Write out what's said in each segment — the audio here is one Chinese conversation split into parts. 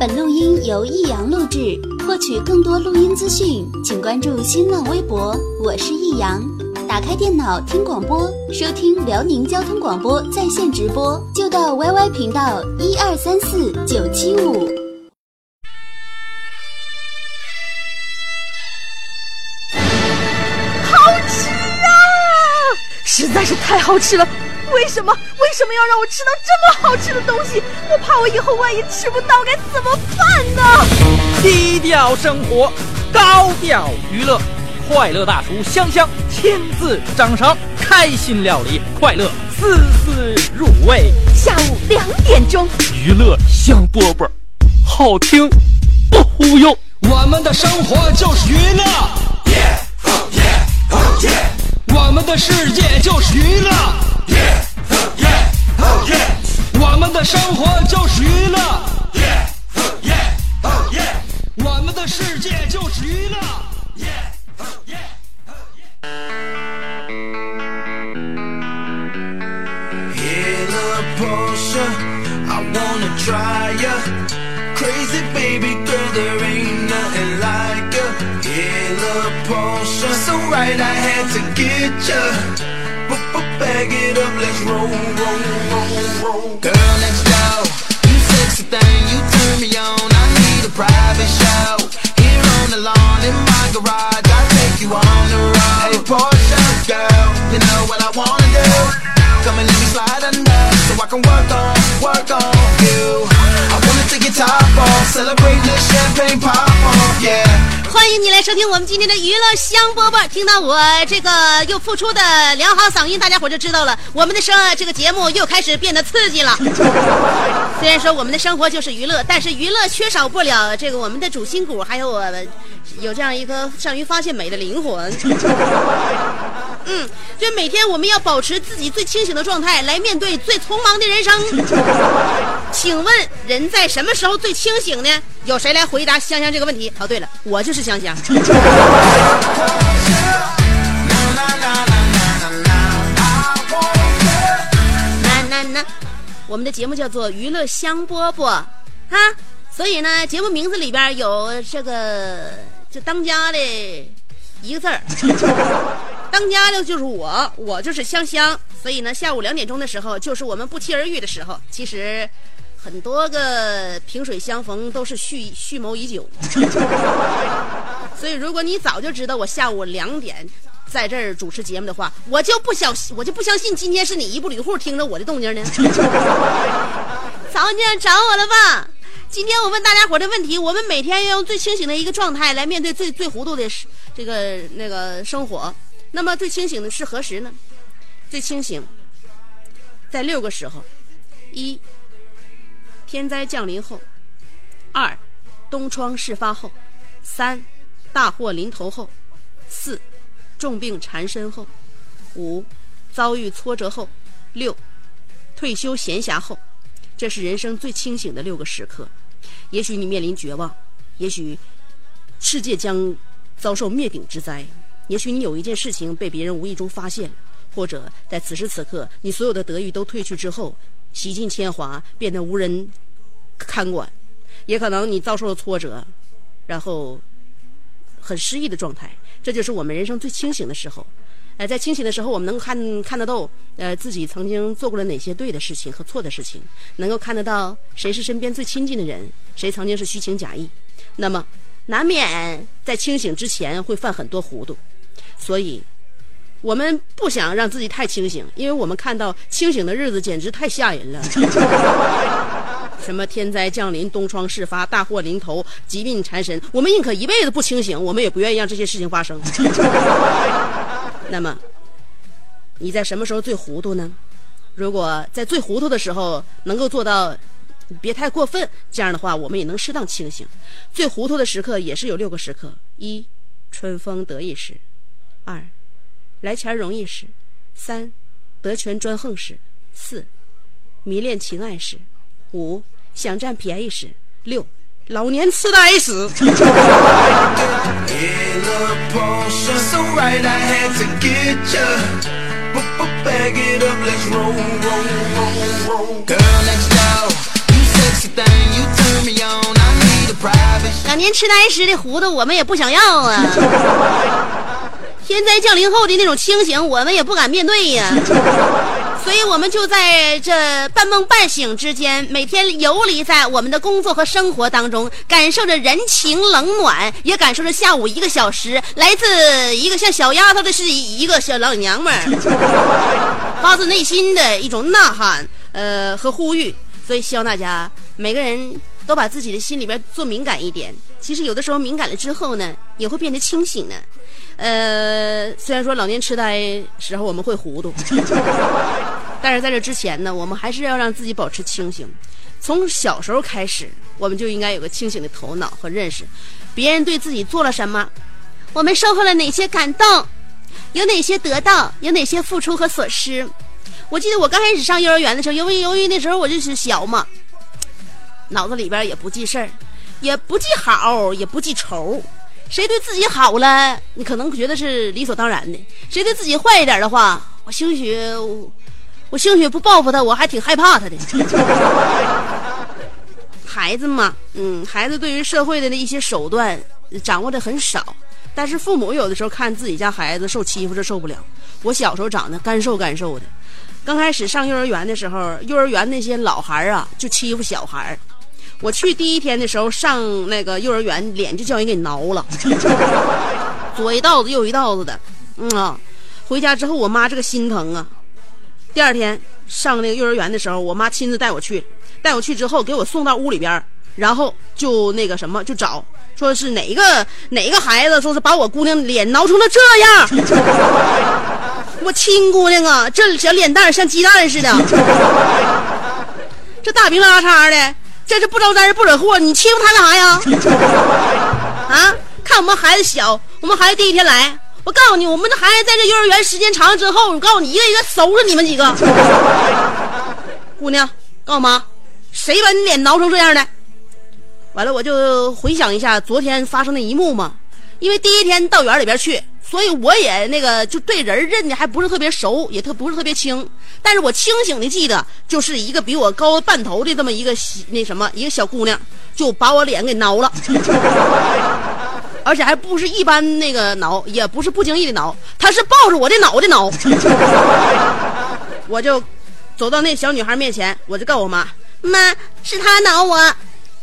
本录音由易阳录制。获取更多录音资讯，请关注新浪微博，我是易阳。打开电脑听广播，收听辽宁交通广播在线直播，就到 YY 频道1234975。实在是太好吃了，为什么要让我吃到这么好吃的东西？我怕我以后万一吃不到该怎么办呢？低调生活，高调娱乐，快乐大厨香香亲自掌勺，开心料理，快乐丝丝入味。下午2点钟，娱乐香饽饽，好听不忽悠。我们的生活就是娱乐，我们的世界就是娱乐，我们的生活就是娱乐，我们的世界就是娱乐。So right, I had to get ya. Bag it up, let's roll. Girl next door, you sexy thing, you turn me on. I need a private show here on the lawn in my garage. I'll take you on the road. Hey Porsche girl, you know what I wanna do? Come and let me slide under, so I can work on you. I wanna take your top off, celebrate the champagne pop off, yeah.欢迎你来收听我们今天的娱乐香饽饽。听到我这个又复出的良好嗓音，大家伙就知道了，我们的这个节目又开始变得刺激了。虽然说我们的生活就是娱乐，但是娱乐缺少不了这个我们的主心骨，还有我有这样一个善于发现美的灵魂。就每天我们要保持自己最清醒的状态，来面对最匆忙的人生。请问人在什么时候最清醒呢？有谁来回答香香这个问题？哦，对了，我就是香香。我们的节目叫做娱乐香饽饽啊，所以呢，节目名字里边有这个就当家的一个字儿。当家的就是我就是香香，所以呢，下午2点钟的时候就是我们不期而遇的时候。其实很多个萍水相逢都是蓄谋已久。所以如果你早就知道我下午2点在这儿主持节目的话，我就不相信今天是你一步旅户听着我的动静呢。早点找我了吧。今天我问大家伙的问题，我们每天要用最清醒的一个状态来面对最糊涂的这个生活。那么最清醒的是何时呢？最清醒在6个时候：1、天灾降临后；2、东窗事发后；3、大祸临头后；4、重病缠身后；5、遭遇挫折后；6、退休闲暇后。这是人生最清醒的6个时刻。也许你面临绝望，也许世界将遭受灭顶之灾，也许你有一件事情被别人无意中发现，或者在此时此刻你所有的德育都褪去之后，洗尽铅华，变得无人看管，也可能你遭受了挫折，然后很失意的状态。这就是我们人生最清醒的时候。在清醒的时候，我们能够看得到，自己曾经做过了哪些对的事情和错的事情，能够看得到谁是身边最亲近的人，谁曾经是虚情假意。那么，难免在清醒之前会犯很多糊涂，所以我们不想让自己太清醒，因为我们看到清醒的日子简直太吓人了。什么天灾降临、东窗事发、大祸临头、疾病缠身，我们宁可一辈子不清醒，我们也不愿意让这些事情发生。那么你在什么时候最糊涂呢？如果在最糊涂的时候能够做到别太过分，这样的话我们也能适当清醒。最糊涂的时刻也是有6个时刻：1、春风得意时；2、来钱容易时；3、得权专横时；4、迷恋情爱时；5、想占便宜时；6、老年痴呆时。两年吃呆食的糊涂，我们也不想要啊。天灾降临后的那种清醒，我们也不敢面对呀。所以我们就在这半梦半醒之间，每天游离在我们的工作和生活当中，感受着人情冷暖，也感受着下午一个小时来自一个像小丫头的是一个小老娘们儿发自内心的一种呐喊和呼吁。所以希望大家每个人都把自己的心里边做敏感一点，其实有的时候敏感了之后呢，也会变得清醒呢。虽然说老年痴呆时候我们会糊涂，但是在这之前呢，我们还是要让自己保持清醒。从小时候开始，我们就应该有个清醒的头脑和认识，别人对自己做了什么，我们收获了哪些感动，有哪些得到，有哪些付出和所失。我记得我刚开始上幼儿园的时候，由于那时候我就是小嘛，脑子里边也不记事儿，也不记好，也不记仇。谁对自己好了，你可能觉得是理所当然的；谁对自己坏一点的话，我兴许不报复他，我还挺害怕他的。孩子嘛，孩子对于社会的一些手段掌握的很少，但是父母有的时候看自己家孩子受欺负，这受不了。我小时候长得干瘦干瘦的，刚开始上幼儿园的时候，幼儿园那些老孩儿啊，就欺负小孩儿。我去第一天的时候上那个幼儿园，脸就叫人给挠了，左一道子右一道子的，回家之后我妈这个心疼啊。第二天上那个幼儿园的时候，我妈亲自带我去之后，给我送到屋里边，然后就那个什么就找，说是哪一个孩子，说是把我姑娘脸挠成了这样，我亲姑娘啊，这小脸蛋像鸡蛋似的，这大鼻拉叉的。这是不招灾不惹祸，你欺负他干啥呀？啊！看我们孩子小，我们孩子第一天来，我告诉你，我们的孩子在这幼儿园时间长了之后，我告诉你，一个一个收拾你们几个。姑娘，告诉妈，谁把你脸挠成这样的？完了，我就回想一下昨天发生的一幕嘛，因为第一天到园里边去，所以我也那个就对人认得还不是特别熟，也不是特别清，但是我清醒的记得，就是一个比我高半头的这么一个一个小姑娘，就把我脸给挠了，而且还不是一般那个挠，也不是不经意的挠，她是抱着我的脑袋挠。我就走到那小女孩面前，我就告诉我妈，妈是她挠我，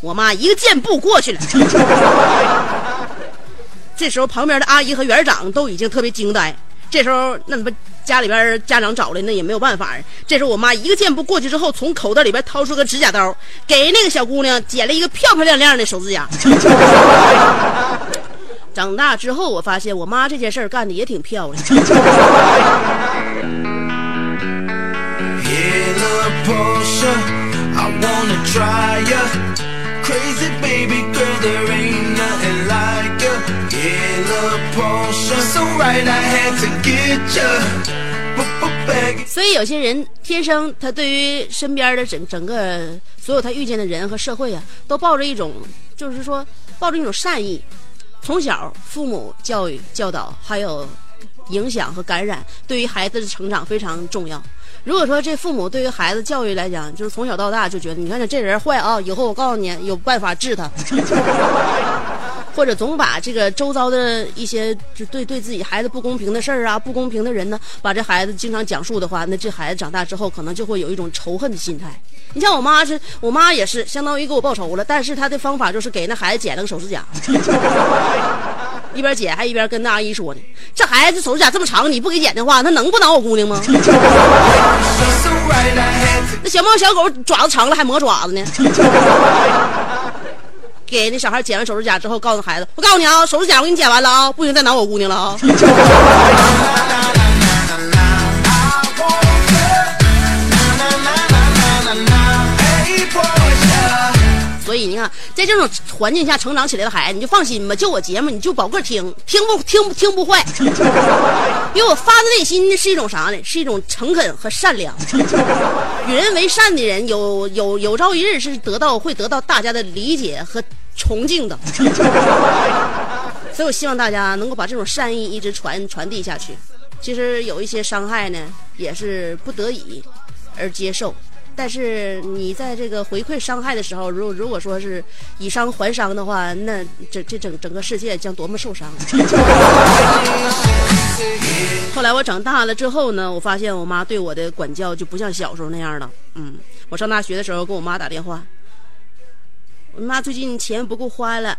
我妈一个箭步过去了。这时候旁边的阿姨和园长都已经特别惊呆，这时候那不家里边家长找来那也没有办法。这时候我妈一个箭步过去之后，从口袋里边掏出个指甲刀，给那个小姑娘剪了一个漂漂亮亮的手指甲。长大之后我发现我妈这件事儿干的也挺漂亮。所以有些人天生他对于身边的整个所有他遇见的人和社会啊，都抱着一种就是说抱着一种善意。从小父母教育教导还有影响和感染对于孩子的成长非常重要。如果说这父母对于孩子教育来讲，就是从小到大就觉得你看这人坏啊，以后我告诉你有办法治他。或者总把这个周遭的一些就对自己孩子不公平的事儿啊，不公平的人呢，把这孩子经常讲述的话，那这孩子长大之后可能就会有一种仇恨的心态。你像我妈也是相当于给我报仇了，但是她的方法就是给那孩子剪了个手指甲，一边剪还一边跟那阿姨说呢，这孩子手指甲这么长，你不给剪的话，他能不挠我姑娘吗？那小猫小狗爪子长了还磨爪子呢。给那小孩剪完手指甲之后，告诉孩子，我告诉你啊，手指甲我给你剪完了啊，不行再拿我姑娘了啊。所以你看在这种环境下成长起来的孩子，你就放心吧，就我节目你就保个听不坏。因为我发自内心的是一种啥呢，是一种诚恳和善良。与人为善的人有朝一日是会得到大家的理解和崇敬的。所以我希望大家能够把这种善意一直传递下去。其实有一些伤害呢也是不得已而接受，但是你在这个回馈伤害的时候，如果说是以伤还伤的话，那整个世界将多么受伤。后来我长大了之后呢，我发现我妈对我的管教就不像小时候那样了。我上大学的时候跟我妈打电话，我妈最近钱不够花了，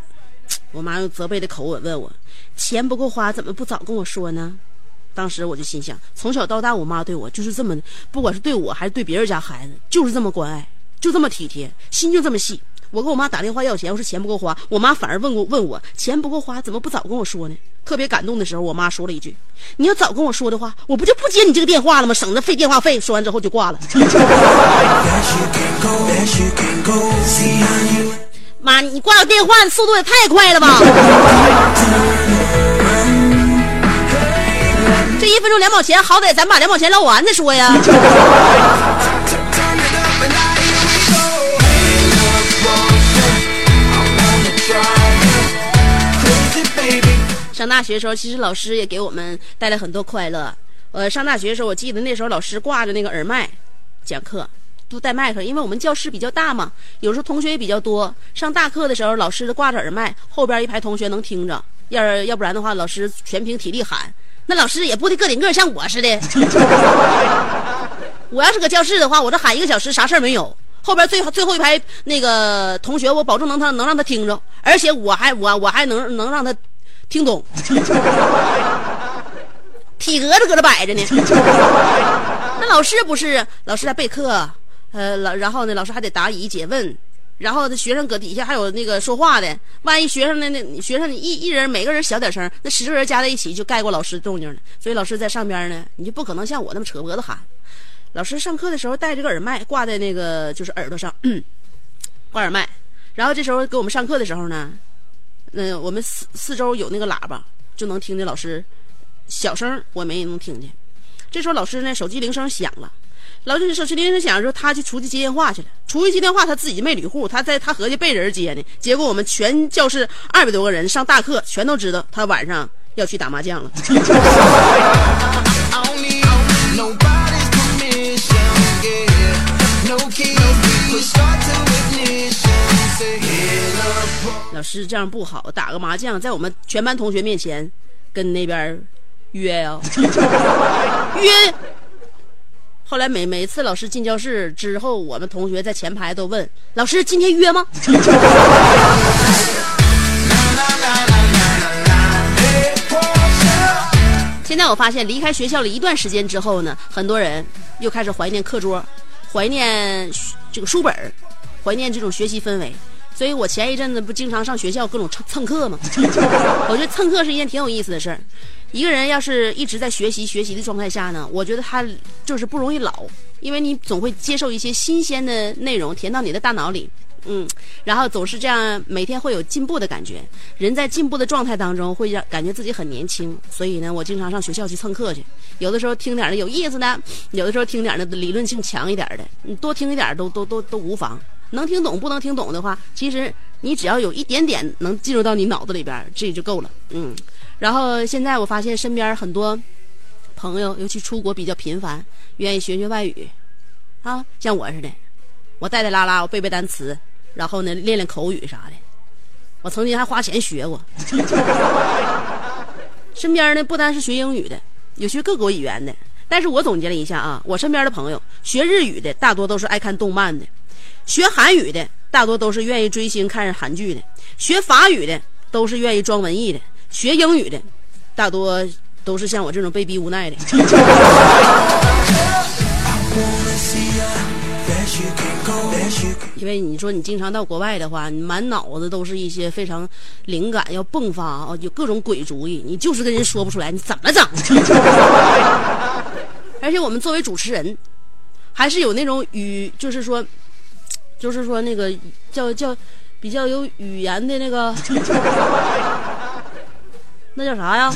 我妈用责备的口吻问我，钱不够花怎么不早跟我说呢？当时我就心想，从小到大我妈对我就是这么，不管是对我还是对别人家孩子，就是这么关爱，就这么体贴，心就这么细。我跟我妈打电话要钱，我说钱不够花，我妈反而问我钱不够花怎么不早跟我说呢？特别感动的时候，我妈说了一句，你要早跟我说的话，我不就不接你这个电话了吗？省得费电话费。说完之后就挂了。妈，你挂了电话速度也太快了吧。这一分钟2毛钱，好歹咱把2毛钱捞完再说呀。上大学的时候，其实老师也给我们带来很多快乐。上大学的时候，我记得那时候老师挂着那个耳麦讲课，都带麦克，因为我们教室比较大嘛，有时候同学也比较多。上大课的时候，老师挂着耳麦，后边一排同学能听着，要不然的话，老师全凭体力喊。那老师也不得个顶个像我似的。我要是个教室的话，我这喊1个小时啥事儿没有，后边最后一排那个同学，我保证能让他听着，而且我还能让他听懂。体格子搁这摆着呢。那老师不是，老师在备课，然后呢，老师还得答疑解问。然后学生搁底下还有那个说话的，万一学生的学生一人每个人小点声，那10个人加在一起就盖过老师动静了。所以老师在上边呢，你就不可能像我那么扯脖子喊。老师上课的时候戴这个耳麦，挂在那个就是耳朵上，挂耳麦。然后这时候给我们上课的时候呢，我们四周有那个喇叭，就能听见老师小声，我们也能听见。这时候老师呢手机铃声响了。老师手机铃声响的时候，他就出去接电话去了。出去接电话，他自己没捋户，他合计被人接呢。结果我们全教室200多个人上大课，全都知道他晚上要去打麻将了。老师这样不好，打个麻将，在我们全班同学面前跟那边约呀、约。后来每次老师进教室之后，我们同学在前排都问老师今天约吗？现在我发现离开学校了一段时间之后呢，很多人又开始怀念课桌，怀念这个书本，怀念这种学习氛围。所以我前一阵子不经常上学校各种蹭课吗？我觉得蹭课是一件挺有意思的事儿。一个人要是一直在学习的状态下呢，我觉得他就是不容易老，因为你总会接受一些新鲜的内容填到你的大脑里，然后总是这样，每天会有进步的感觉。人在进步的状态当中会感觉自己很年轻。所以呢，我经常上学校去蹭课去，有的时候听点的有意思的，有的时候听点的理论性强一点的，你多听一点都无妨。能听懂不能听懂的话，其实你只要有一点点能进入到你脑子里边，这就够了。然后现在我发现身边很多朋友，尤其出国比较频繁，愿意学外语啊，像我似的，我带带拉拉，我背背单词，然后呢练练口语啥的。我曾经还花钱学过。身边呢不单是学英语的，有学各国语言的。但是我总结了一下啊，我身边的朋友学日语的大多都是爱看动漫的，学韩语的大多都是愿意追星看韩剧的，学法语的都是愿意装文艺的，学英语的大多都是像我这种被逼无奈的。因为你说你经常到国外的话，你满脑子都是一些非常灵感要迸发啊，有各种鬼主意，你就是跟人说不出来你怎么整。而且我们作为主持人还是有那种就是说那个叫比较有语言的那个，那叫啥呀？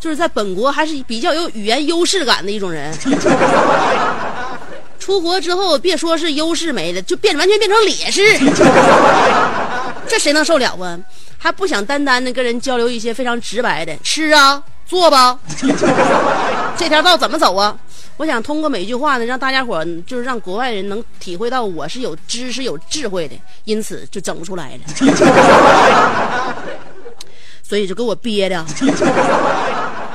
就是在本国还是比较有语言优势感的一种人。出国之后，别说是优势没了，就完全变成劣势。这谁能受了啊？还不想单单的跟人交流一些非常直白的，吃啊，做吧，这条道怎么走啊？我想通过每一句话呢，让大家伙就是让国外人能体会到我是有知识有智慧的，因此就整不出来了，所以就给我憋的，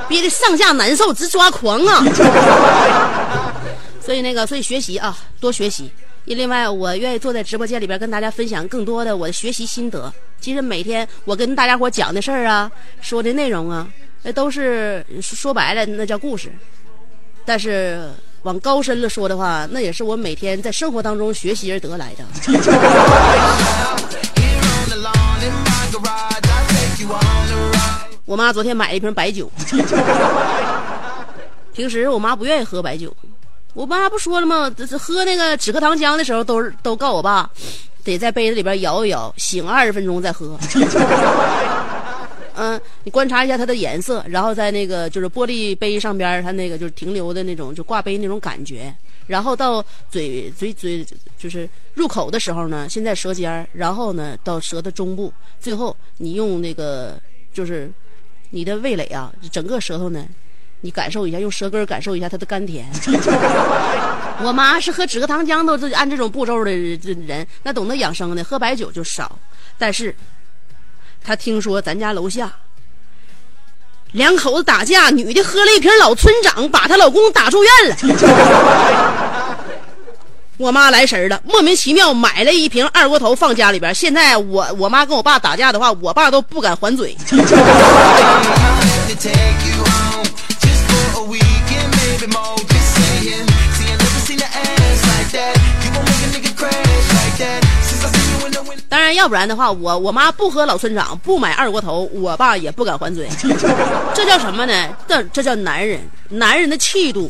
憋的上下难受，直抓狂啊！所以学习啊，多学习。另外，我愿意坐在直播间里边跟大家分享更多的我的学习心得。其实每天我跟大家伙讲的事儿啊，说的内容啊，都是说白了那叫故事。但是往高深了说的话，那也是我每天在生活当中学习而得来的。我妈昨天买了一瓶白酒，平时我妈不愿意喝白酒。我爸不说了吗？喝那个止咳糖浆的时候都告我爸，得在杯子里边摇一摇，醒20分钟再喝。嗯，你观察一下它的颜色，然后在那个就是玻璃杯上边，它那个就是停留的那种就挂杯那种感觉，然后到嘴就是入口的时候呢，先在舌尖，然后呢到舌的中部，最后你用那个就是你的味蕾啊，整个舌头呢。你感受一下，用舌根感受一下它的甘甜。我妈是喝止咳糖浆都按这种步骤的人，那懂得养生的喝白酒就少。但是，她听说咱家楼下两口子打架，女的喝了一瓶老村长，把她老公打住院了。我妈来神了，莫名其妙买了一瓶二锅头放家里边。现在我妈跟我爸打架的话，我爸都不敢还嘴。当然，要不然的话，我妈不喝老村长，不买二锅头，我爸也不敢还嘴。这叫什么呢？这叫男人，男人的气度、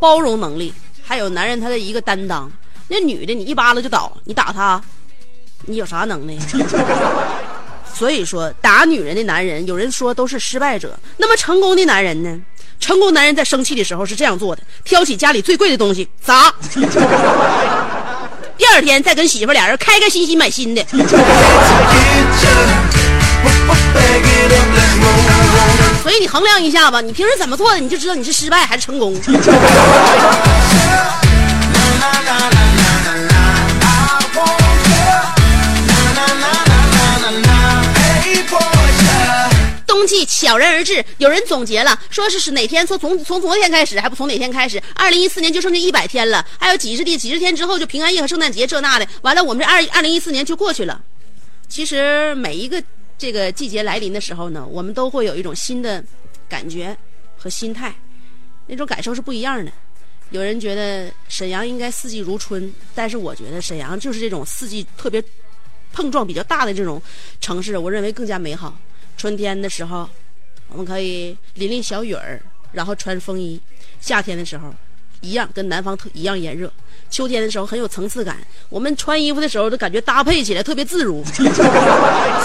包容能力，还有男人他的一个担当。那女的，你一巴掌就倒，你打她，你有啥能耐？所以说，打女人的男人，有人说都是失败者。那么成功的男人呢？成功男人在生气的时候是这样做的：挑起家里最贵的东西砸，第二天再跟媳妇俩人开开心心买新的。所以你衡量一下吧，你平时怎么做的，你就知道你是失败还是成功。冬季悄然而至，有人总结了，说是哪天从昨天开始，还不从哪天开始，2014年就剩下100天了，还有几十天之后就平安夜和圣诞节这那的，完了我们这2014年就过去了。其实每一个这个季节来临的时候呢，我们都会有一种新的感觉和心态，那种感受是不一样的。有人觉得沈阳应该四季如春，但是我觉得沈阳就是这种四季特别碰撞比较大的这种城市，我认为更加美好。春天的时候，我们可以淋淋小雨儿，然后穿风衣；夏天的时候，一样跟南方一样炎热；秋天的时候很有层次感，我们穿衣服的时候都感觉搭配起来特别自如，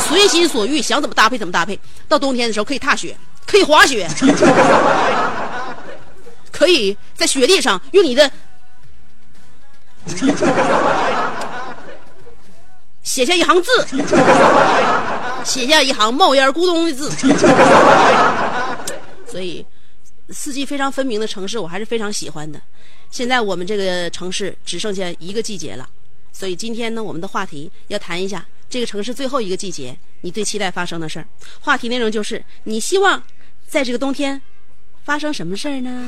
随心所欲，想怎么搭配怎么搭配。到冬天的时候可以踏雪，可以滑雪，可以在雪地上用你的写下一行字。写下一行冒烟咕咚的字。所以四季非常分明的城市我还是非常喜欢的。现在我们这个城市只剩下一个季节了，所以今天呢，我们的话题要谈一下这个城市最后一个季节你最期待发生的事儿。话题内容就是你希望在这个冬天发生什么事儿呢？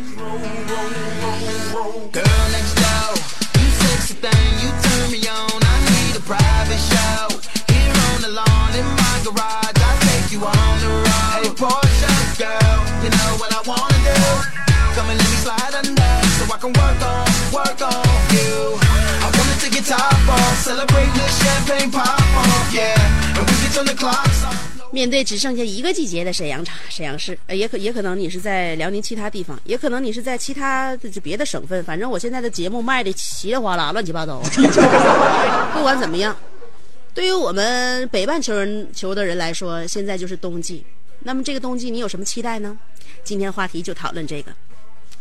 面对只剩下一个季节的沈阳市，也可能你是在辽宁其他地方，也可能你是在其他别的省份，反正我现在的节目卖的稀里哗啦乱七八糟。不管怎么样，对于我们北半球的人来说，现在就是冬季。那么这个冬季你有什么期待呢？今天话题就讨论这个，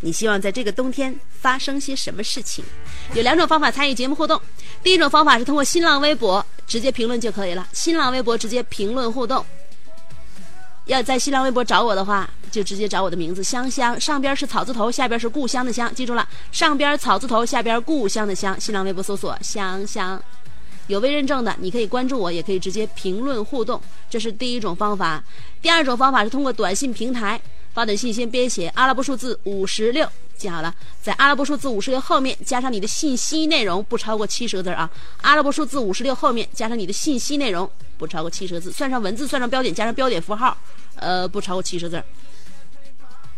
你希望在这个冬天发生些什么事情？有2种方法参与节目互动。第一种方法是通过新浪微博直接评论就可以了。新浪微博直接评论互动，要在新浪微博找我的话，就直接找我的名字香香，上边是草字头，下边是故乡的乡，记住了，上边草字头，下边故乡的乡。新浪微博搜索香香，有微认证的你可以关注我，也可以直接评论互动，这是第一种方法。第二种方法是通过短信平台发短信，先编写阿拉伯数字56，记好了，在阿拉伯数字56后面加上你的信息内容，不超过70个字啊。阿拉伯数字56后面加上你的信息内容，不超过70个字，算上文字，算上标点，加上标点符号，不超过70个字。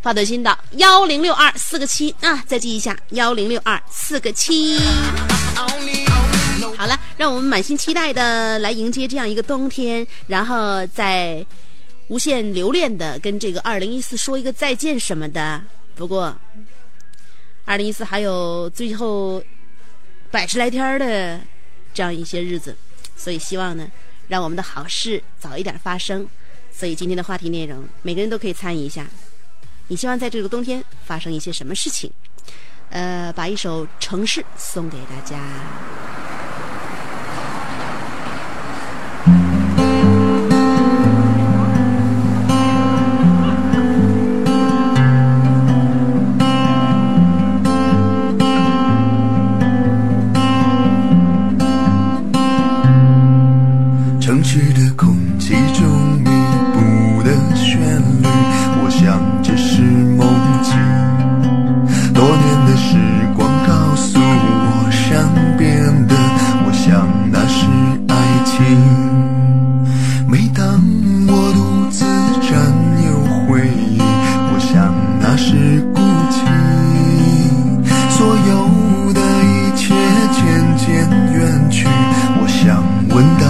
发短信到1062447啊，再记一下1062447。好了，让我们满心期待的来迎接这样一个冬天，然后在无限留恋的跟这个2014说一个再见什么的。不过2014还有最后100来天的这样一些日子，所以希望呢让我们的好事早一点发生。所以今天的话题内容每个人都可以参与一下，你希望在这个冬天发生一些什么事情。把一首《城市》送给大家。城市的空气中弥补的旋律，我想这是梦境。多年的时光告诉我善变的，我想那是爱情。每当我独自占有回忆，我想那是孤寂。所有的一切渐渐远去，我想闻到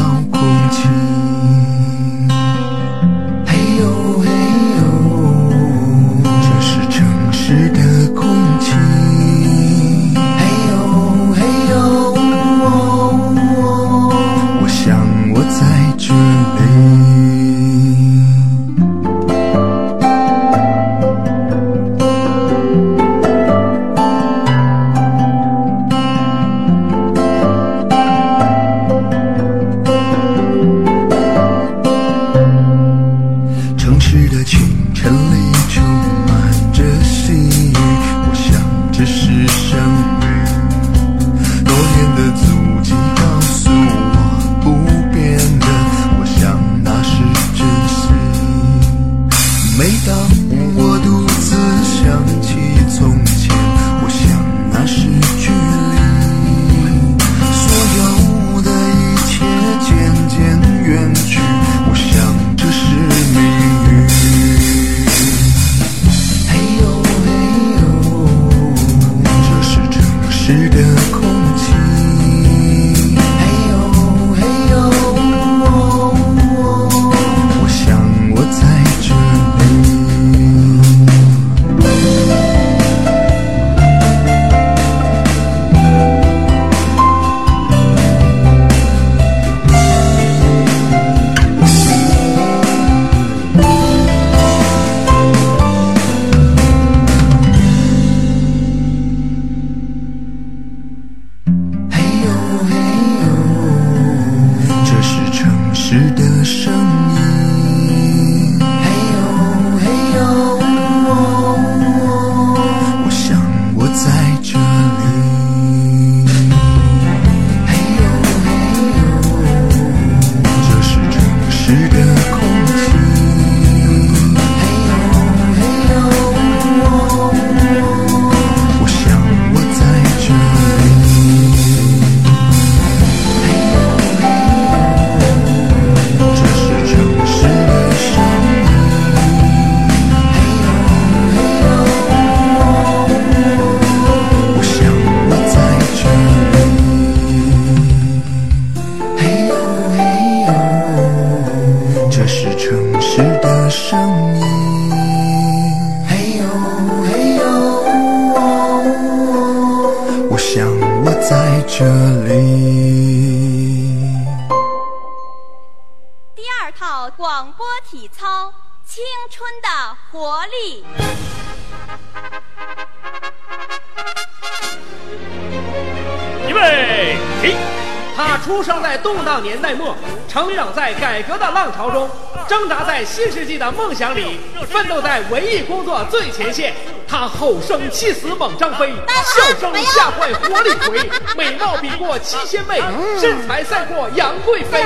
他出生在动荡年代末，成长在改革的浪潮中，挣扎在新世纪的梦想里，奋斗在文艺工作最前线。他吼声气死猛张飞，笑声吓坏活李逵，美貌比过七仙妹，身材赛过杨贵妃。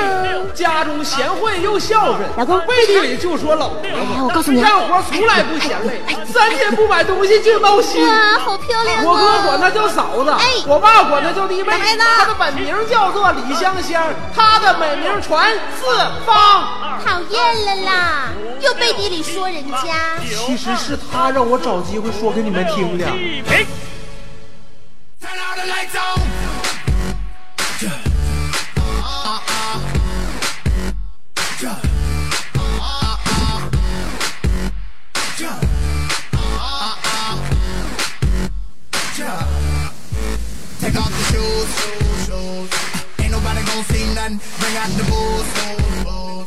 家中贤惠又孝顺，老公背地里就说老婆。我告诉你，干活从来不嫌累，3天不买东西净闹心。哇，好漂亮！我哥管她叫嫂子，我爸管她叫弟妹。她的本名叫做李香香，她的美名传四方。讨厌了啦，又背地里说人家。其实是她让我找机会说给你们听的。Bring out the booze.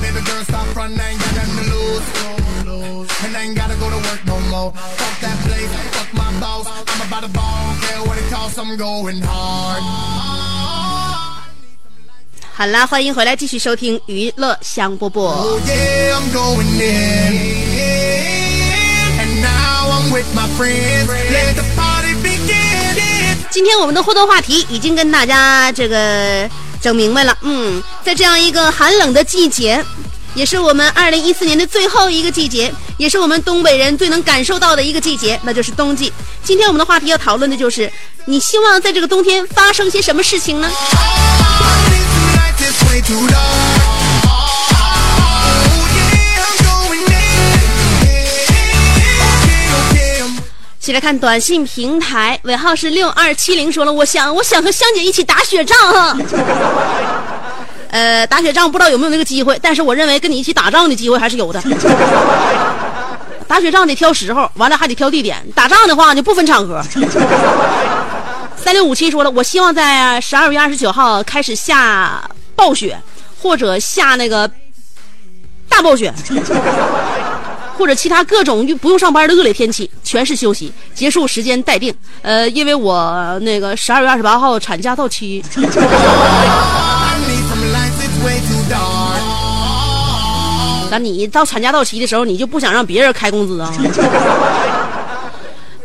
Baby girl, stop running, I ain't got nothing to lose. And I ain't gotta go to work no more. Fuck that place, fuck my boss. I'm about to ball, care what it costs, I'm going hard. 好啦，欢迎回来，继续收听娱乐香饽饽。Oh yeah, I'm going in. And now I'm with my friends. Let the party begin. 今天我们的互动话题已经跟大家这个。整明白了，在这样一个寒冷的季节，也是我们2014年的最后一个季节，也是我们东北人最能感受到的一个季节，那就是冬季。今天我们的话题要讨论的就是，你希望在这个冬天发生些什么事情呢？起来看短信平台，尾号是6270说了，我想和香姐一起打雪仗啊。打雪仗不知道有没有那个机会，但是我认为跟你一起打仗的机会还是有的。打雪仗得挑时候，完了还得挑地点，打仗的话就不分场合。3657说了，我希望在12月29号开始下暴雪，或者下那个大暴雪。或者其他各种就不用上班的恶劣天气，全是休息，结束时间待定。因为我那个12月28号产假到期。那你到产假到期的时候，你就不想让别人开工资啊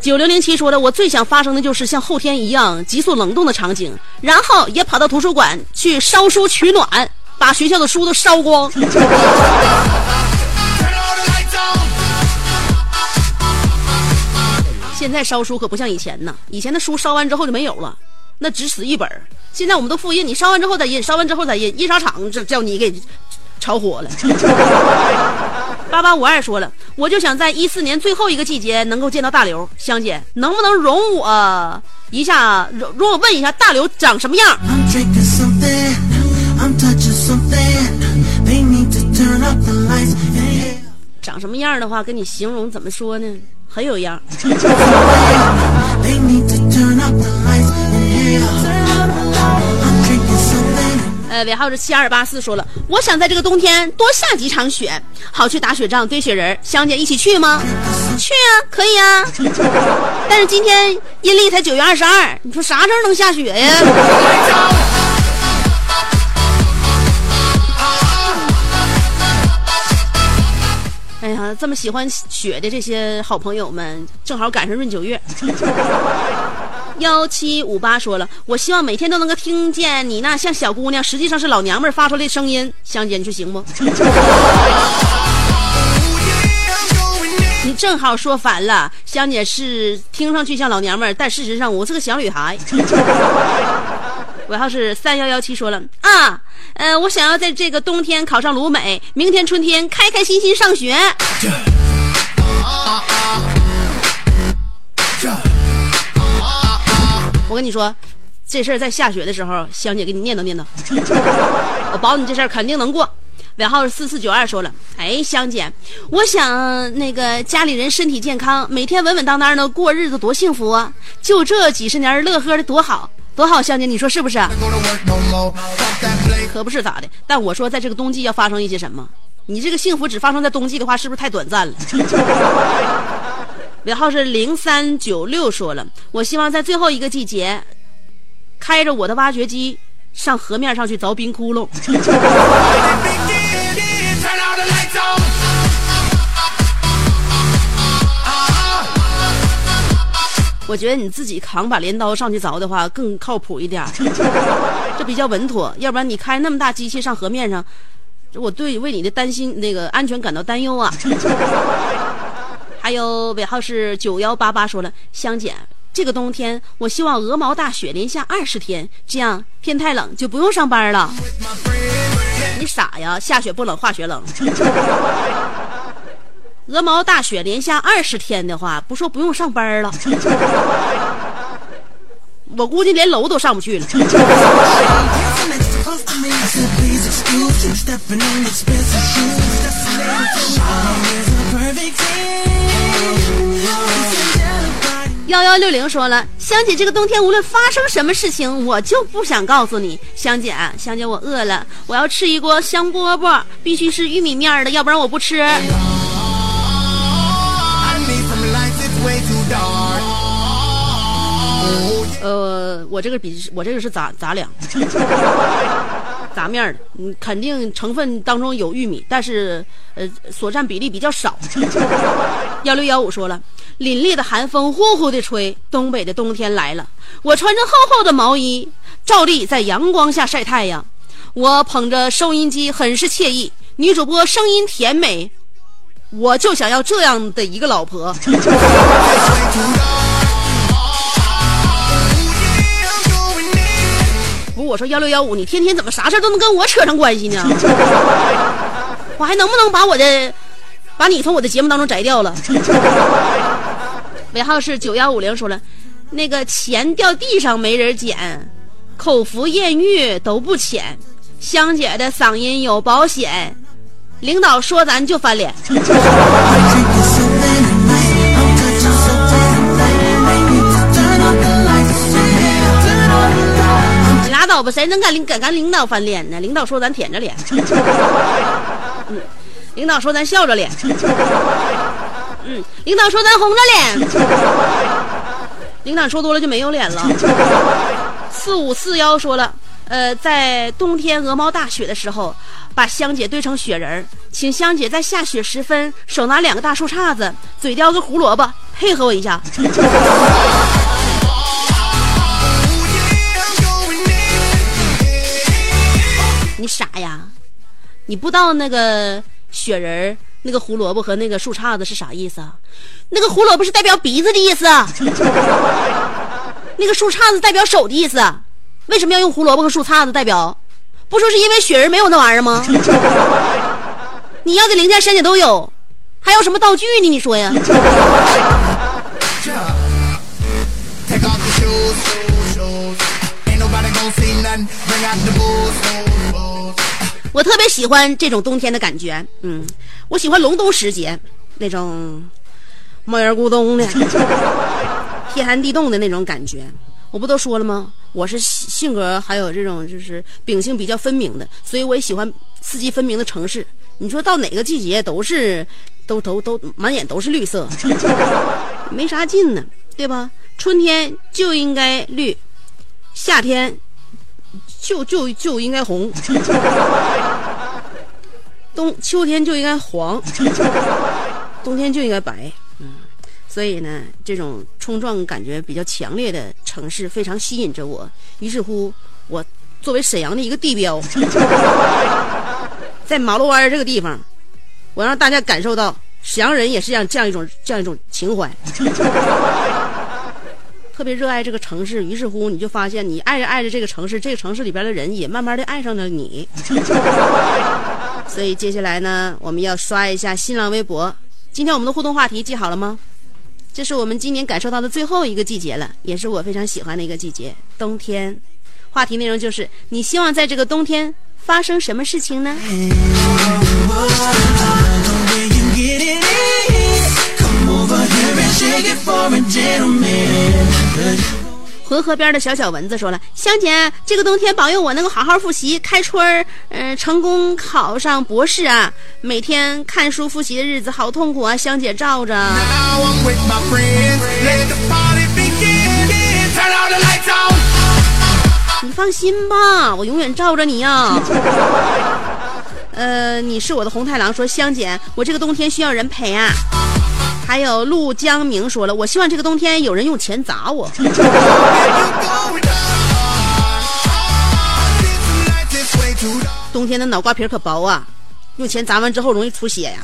？9007说的，我最想发生的就是像后天一样急速冷冻的场景，然后也跑到图书馆去烧书取暖，把学校的书都烧光。现在烧书可不像以前呢，以前的书烧完之后就没有了，那只死一本。现在我们都复印，你烧完之后再印，烧完之后再印，印刷厂这叫你给炒火了。8852说了，我就想在14年最后一个季节能够见到大刘。香姐能不能容我一下，容我问一下大刘长什么样？ I'm drinking something, I'm touching something, they need to turn up the lights, yeah. 长什么样的话跟你形容怎么说呢？很有样。尾号是7284说了，我想在这个冬天多下几场雪，好去打雪仗堆雪人。香姐一起去吗？去啊，可以啊。但是今天阴历才9月22，你说啥时候能下雪呀？哎呀，这么喜欢雪的这些好朋友们，正好赶上闰9月。1758说了，我希望每天都能够听见你那像小姑娘，实际上是老娘们发出来的声音。香姐，你说行不？你正好说反了，香姐是听上去像老娘们，但事实上我是个小女孩。尾号是3117说了啊，我想要在这个冬天考上鲁美，明天春天开开心心上学。我跟你说，这事儿在下雪的时候，香姐给你念叨念叨，我保你这事儿肯定能过。尾号是4492说了，哎，香姐，我想那个家里人身体健康，每天稳稳当当的过日子多幸福啊！就这几十年乐呵的多好。多好，香姐，你说是不是？可不是咋的，但我说在这个冬季要发生一些什么，你这个幸福只发生在冬季的话，是不是太短暂了？尾号是0396说了，我希望在最后一个季节开着我的挖掘机上河面上去凿冰窟窿。我觉得你自己扛把镰刀上去凿的话更靠谱一点，这比较稳妥。要不然你开那么大机器上河面上，我对为你的担心那个安全感到担忧啊。还有尾号是9188说了，香姐，这个冬天我希望鹅毛大雪连下20天，这样天太冷就不用上班了。你傻呀，下雪不冷化雪冷。鹅毛大雪连下20天的话，不说不用上班了，我估计连楼都上不去了。1160说了，香姐，这个冬天无论发生什么事情，我就不想告诉你。香姐，我饿了，我要吃一锅香饽饽，必须是玉米面的，要不然我不吃。我这个是杂粮，杂面的，肯定成分当中有玉米，但是所占比例比较少。1615说了，凛冽的寒风呼呼地吹，东北的冬天来了。我穿着厚厚的毛衣，照例在阳光下晒太阳。我捧着收音机，很是惬意。女主播声音甜美，我就想要这样的一个老婆。我说1615，你天天怎么啥事都能跟我扯上关系呢？我还能不能把你从我的节目当中摘掉了？尾号是9150说了，那个钱掉地上没人捡，口服艳遇都不浅，香姐的嗓音有保险，领导说咱就翻脸。老婆谁能敢领导翻脸呢？领导说咱舔着脸，领导说咱笑着脸，领导说咱红着脸，领导说多了就没有脸了。4541说了，在冬天鹅毛大雪的时候，把香姐堆成雪人，请香姐在下雪时分手拿2个大树叉子，嘴叼个胡萝卜，配合我一下。你傻呀，你不知道那个雪人、那个胡萝卜和那个树叉子是啥意思啊？那个胡萝卜是代表鼻子的意思，那个树叉子代表手的意思。为什么要用胡萝卜和树叉子代表？不说是因为雪人没有那玩意儿吗？你要的零件山姐都有，还有什么道具呢？你说呀。我特别喜欢这种冬天的感觉，我喜欢隆冬时节那种冒烟咕咚的、天寒地冻的那种感觉。我不都说了吗？我是性格还有这种就是秉性比较分明的，所以我也喜欢四季分明的城市。你说到哪个季节都满眼都是绿色，没啥劲呢，对吧？春天就应该绿，夏天就应该红，秋天就应该黄，冬天就应该白，所以呢，这种冲撞感觉比较强烈的城市非常吸引着我。于是乎，我作为沈阳的一个地标，在马路湾这个地方，我让大家感受到沈阳人也是这样一种情怀。特别热爱这个城市，于是乎你就发现你爱着这个城市，这个城市里边的人也慢慢的爱上了你。所以接下来呢，我们要刷一下新浪微博。今天我们的互动话题记好了吗？这是我们今年感受到的最后一个季节了，也是我非常喜欢的一个季节，冬天。话题内容就是你希望在这个冬天发生什么事情呢？浑河边的小蚊子说了，香姐，这个冬天保佑我能够好好复习，开春成功考上博士啊！每天看书复习的日子好痛苦啊，香姐照着。你放心吧，我永远罩着你呀。你是我的红太狼说，香姐，我这个冬天需要人陪啊。还有陆江明说了，我希望这个冬天有人用钱砸我。冬天的脑瓜皮可薄啊，用钱砸完之后容易出血呀。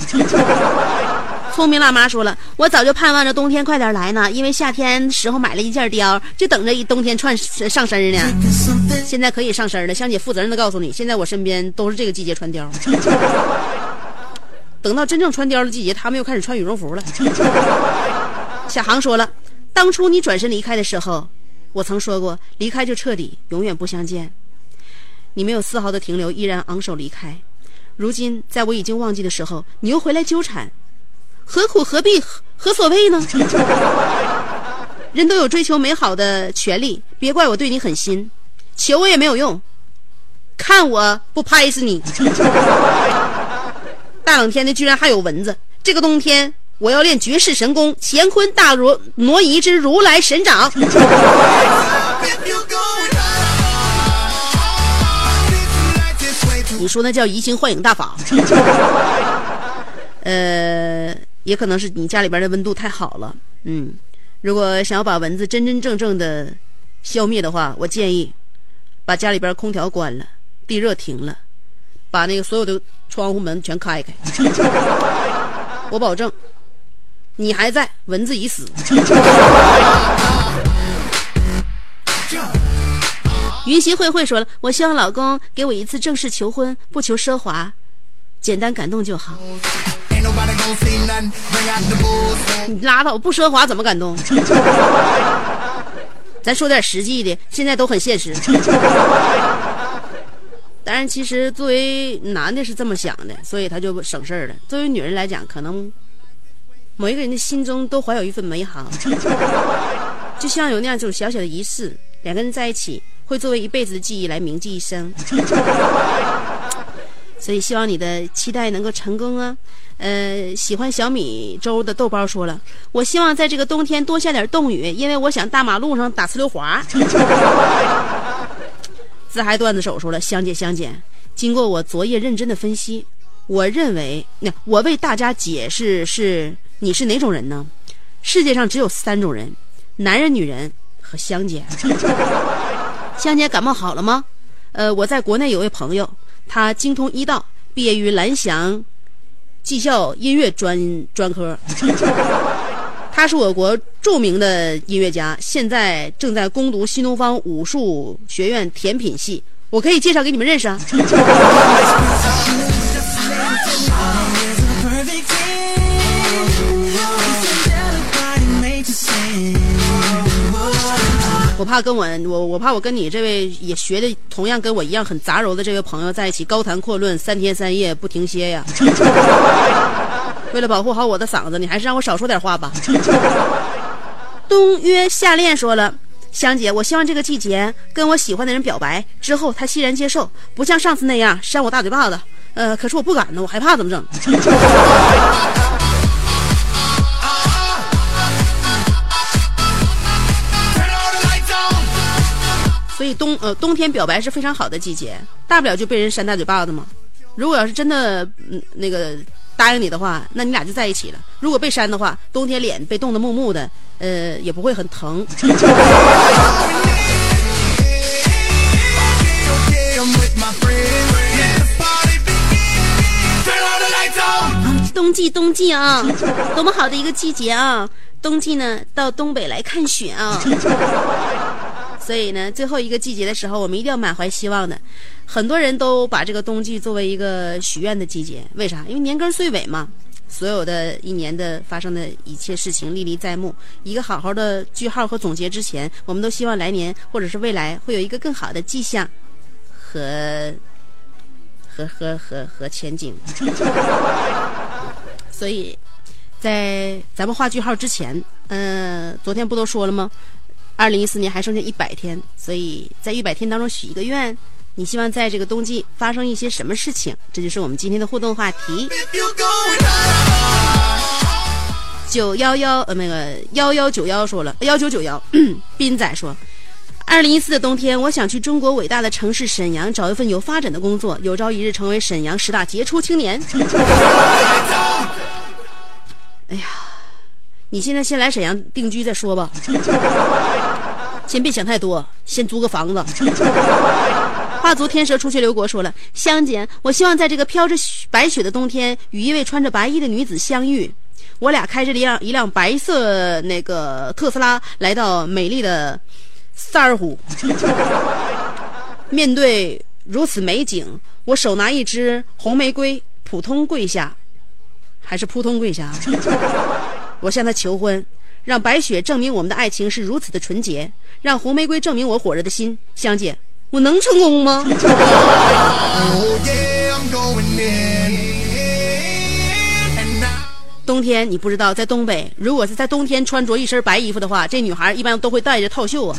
聪明辣妈说了，我早就盼望着冬天快点来呢，因为夏天时候买了一件貂，就等着一冬天穿上身呢。现在可以上身了，香姐负责任的告诉你，现在我身边都是这个季节穿貂。等到真正穿貂的季节，他们又开始穿羽绒服了。小航说了，当初你转身离开的时候，我曾说过，离开就彻底，永远不相见。你没有丝毫的停留，依然昂首离开。如今在我已经忘记的时候，你又回来纠缠，何苦何必何所谓呢？人都有追求美好的权利，别怪我对你狠心，求我也没有用，看我不拍死你。大冷天的居然还有蚊子，这个冬天我要练绝世神功乾坤大挪移之如来神掌。你说那叫移形换影大法。也可能是你家里边的温度太好了。如果想要把蚊子真正的消灭的话，我建议把家里边空调关了，地热停了，把那个所有的窗户门全开开。我保证你还在，蚊子已死。云溪慧慧说了，我希望老公给我一次正式求婚，不求奢华，简单感动就好。你拉倒，不奢华怎么感动？咱说点实际的，现在都很现实。当然其实作为男的是这么想的，所以他就省事了。作为女人来讲，可能某一个人的心中都怀有一份美好，就像有那样这种小小的仪式，两个人在一起会作为一辈子的记忆来铭记一生。所以希望你的期待能够成功啊。喜欢小米粥的豆包说了，我希望在这个冬天多下点冻雨，因为我想大马路上打呲溜滑。自嗨段子手说了，香姐，经过我昨夜认真的分析，我认为我为大家解释是你是哪种人呢？世界上只有三种人，男人、女人和香姐。香姐感冒好了吗？我在国内有位朋友，他精通医道，毕业于蓝翔技校音乐专科。他是我国著名的音乐家，现在正在攻读新东方武术学院甜品系，我可以介绍给你们认识啊。我怕我跟你这位也学的同样跟我一样很杂糅的这位朋友在一起高谈阔论3天3夜不停歇呀。为了保护好我的嗓子，你还是让我少说点话吧。东约夏恋说了，香姐，我希望这个季节跟我喜欢的人表白之后，他欣然接受，不像上次那样扇我大嘴巴子。可是我不敢呢，我害怕，怎么整？所以冬天表白是非常好的季节，大不了就被人扇大嘴巴子嘛。如果要是真的那个答应你的话，那你俩就在一起了。如果被扇的话，冬天脸被冻得木木的，也不会很疼。冬季啊，多么好的一个季节啊！冬季呢，到东北来看雪啊。所以呢，最后一个季节的时候，我们一定要满怀希望的。很多人都把这个冬季作为一个许愿的季节，为啥？因为年根岁尾嘛，所有的一年的发生的一切事情历历在目。一个好好的句号和总结之前，我们都希望来年或者是未来会有一个更好的迹象和前景。所以，在咱们画句号之前，昨天不都说了吗？2014年还剩下100天，所以在100天当中许一个愿，你希望在这个冬季发生一些什么事情？这就是我们今天的互动话题。911说了，1991斌仔说， 2014的冬天，我想去中国伟大的城市沈阳找一份有发展的工作，有朝一日成为沈阳10大杰出青年。哎呀，你现在先来沈阳定居再说吧，先别想太多，先租个房子。画足天蛇出去刘国说了，香姐，我希望在这个飘着白雪的冬天与一位穿着白衣的女子相遇，我俩开着一辆白色那个特斯拉来到美丽的萨尔虎。面对如此美景，我手拿一支红玫瑰扑通跪下，我向她求婚，让白雪证明我们的爱情是如此的纯洁，让红玫瑰证明我火热的心。香姐，我能成功吗？冬天你不知道，在东北，如果是在冬天穿着一身白衣服的话，这女孩一般都会带着套袖啊。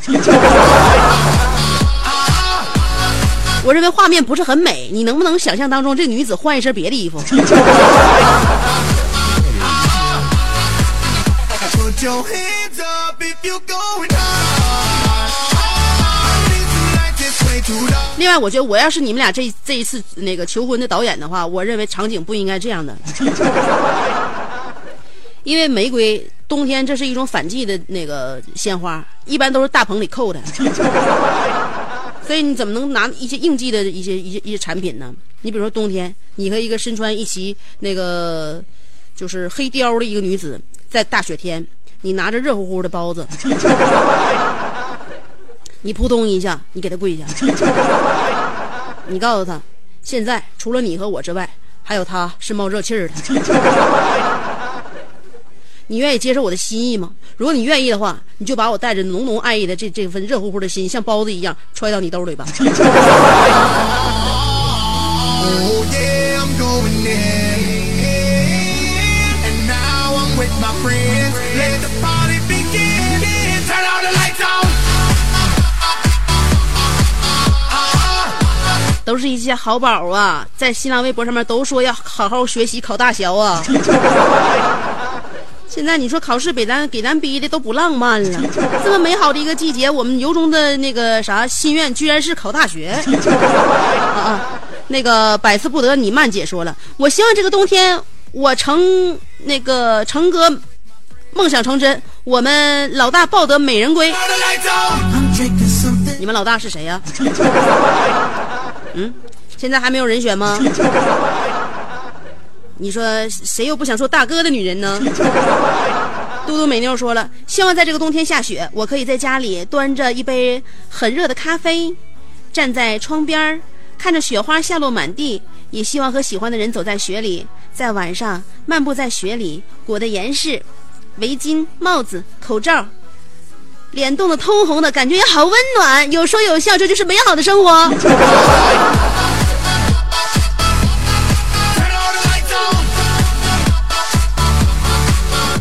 我认为画面不是很美，你能不能想象当中这女子换一身别的衣服？另外，我觉得我要是你们俩这一次那个求婚的导演的话，我认为场景不应该这样的。因为玫瑰冬天这是一种反季的那个鲜花，一般都是大棚里扣的，所以你怎么能拿一些应季的一些产品呢？你比如说冬天，你和一个身穿一袭那个就是黑貂的一个女子，在大雪天，你拿着热乎乎的包子，你扑通一下，你给她跪下，你告诉她，现在除了你和我之外，还有她是冒热气儿的。你愿意接受我的心意吗？如果你愿意的话，你就把我带着浓浓爱意的这份热乎乎的心，像包子一样揣到你兜里吧。都是一些好宝啊，在新浪微博上面都说要好好学习考大学啊。现在你说考试给咱逼的都不浪漫了，这么美好的一个季节，我们由衷的那个啥心愿居然是考大学。那个百思不得你慢姐说了，我希望这个冬天我成哥梦想成真，我们老大抱得美人归。你们老大是谁呀？现在还没有人选吗？你说谁又不想说大哥的女人呢？嘟嘟美妞说了，希望在这个冬天下雪，我可以在家里端着一杯很热的咖啡，站在窗边看着雪花下落满地，也希望和喜欢的人走在雪里，在晚上漫步在雪里，裹得严实，围巾、帽子、口罩，脸冻得通红的感觉也好温暖，有说有笑，这就是美好的生活。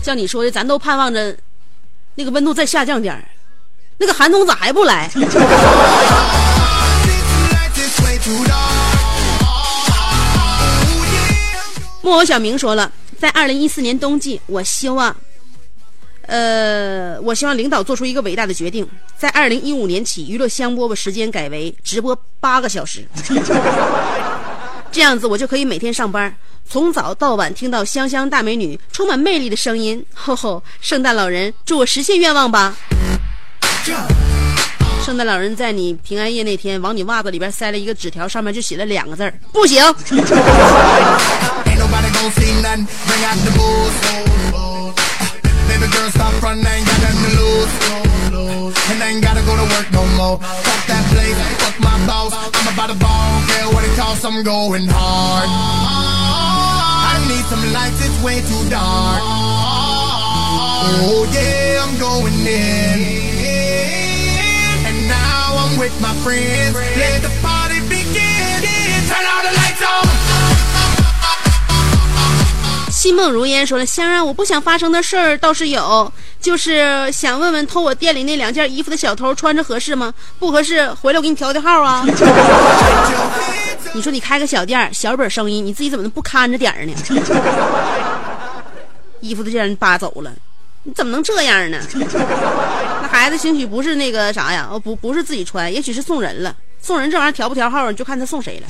像你说的，咱都盼望着那个温度再下降点，那个寒冬咋还不来？木偶小明说了，在2014年冬季，我希望领导做出一个伟大的决定，在2015年起，娱乐香饽饽时间改为直播8个小时。这样子我就可以每天上班，从早到晚听到香香大美女充满魅力的声音。吼吼，圣诞老人，祝我实现愿望吧！圣诞老人在你平安夜那天，往你袜子里边塞了一个纸条，上面就写了2个字：不行。心梦如烟说了，香啊，我不想发生的事儿倒是有，就是想问问偷我店里那2件衣服的小偷穿着合适吗？不合适，回来我给你调调号啊。你说你开个小店，小本生意，你自己怎么能不看着点儿呢？衣服都叫人扒走了，你怎么能这样呢？那还来的兴许不是那个啥呀，不是自己穿，也许是送人了。送人这玩意儿调不调号，你就看他送谁了。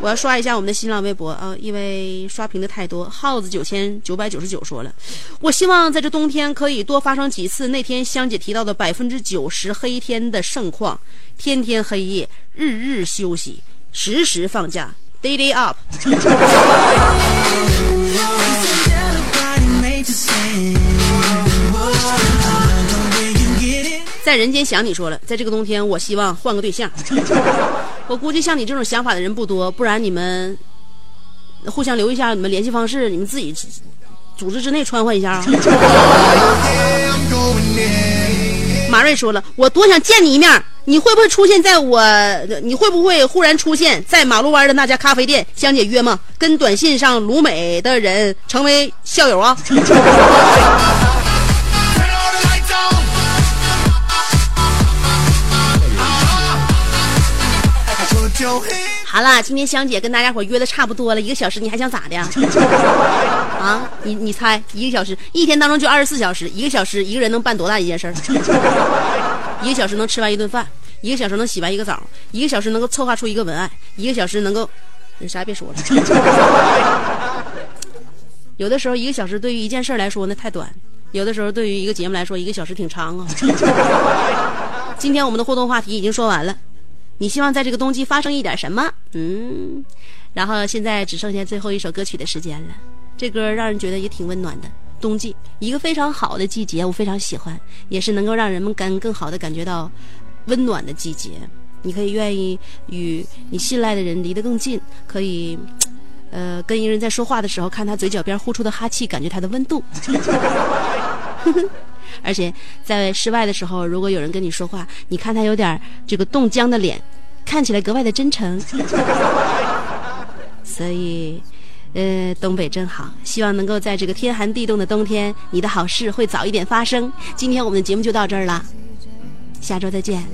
我要刷一下我们的新浪微博啊，因为刷屏的太多。耗子9999说了，我希望在这冬天可以多发生几次那天香姐提到的90%黑天的盛况，天天黑夜，日日休息，时时放假 ，day day up。在人间想你说了，在这个冬天我希望换个对象。我估计像你这种想法的人不多，不然你们互相留一下你们联系方式，你们自己组织之内穿换一下啊。马瑞说了，我多想见你一面，你会不会忽然出现在马路湾的那家咖啡店？香姐约吗？跟短信上鲁美的人成为校友啊。好了，今天香姐跟大家伙约的差不多了，1个小时你还想咋的呀？啊，你猜1个小时，一天当中就24小时，1个小时一个人能办多大一件事儿？1个小时能吃完一顿饭，1个小时能洗完一个澡，1个小时能够策划出一个文案，1个小时能够，你啥也别说了。有的时候1个小时对于一件事来说那太短，有的时候对于一个节目来说1个小时挺长啊。今天我们的互动话题已经说完了。你希望在这个冬季发生一点什么？然后现在只剩下最后一首歌曲的时间了，这歌让人觉得也挺温暖的。冬季，一个非常好的季节，我非常喜欢，也是能够让人们更好的感觉到温暖的季节。你可以愿意与你信赖的人离得更近，可以跟一个人在说话的时候，看他嘴角边呼出的哈气，感觉他的温度。而且在室外的时候，如果有人跟你说话，你看他有点这个冻僵的脸，看起来格外的真诚。所以东北真好，希望能够在这个天寒地冻的冬天，你的好事会早一点发生。今天我们的节目就到这儿了，下周再见。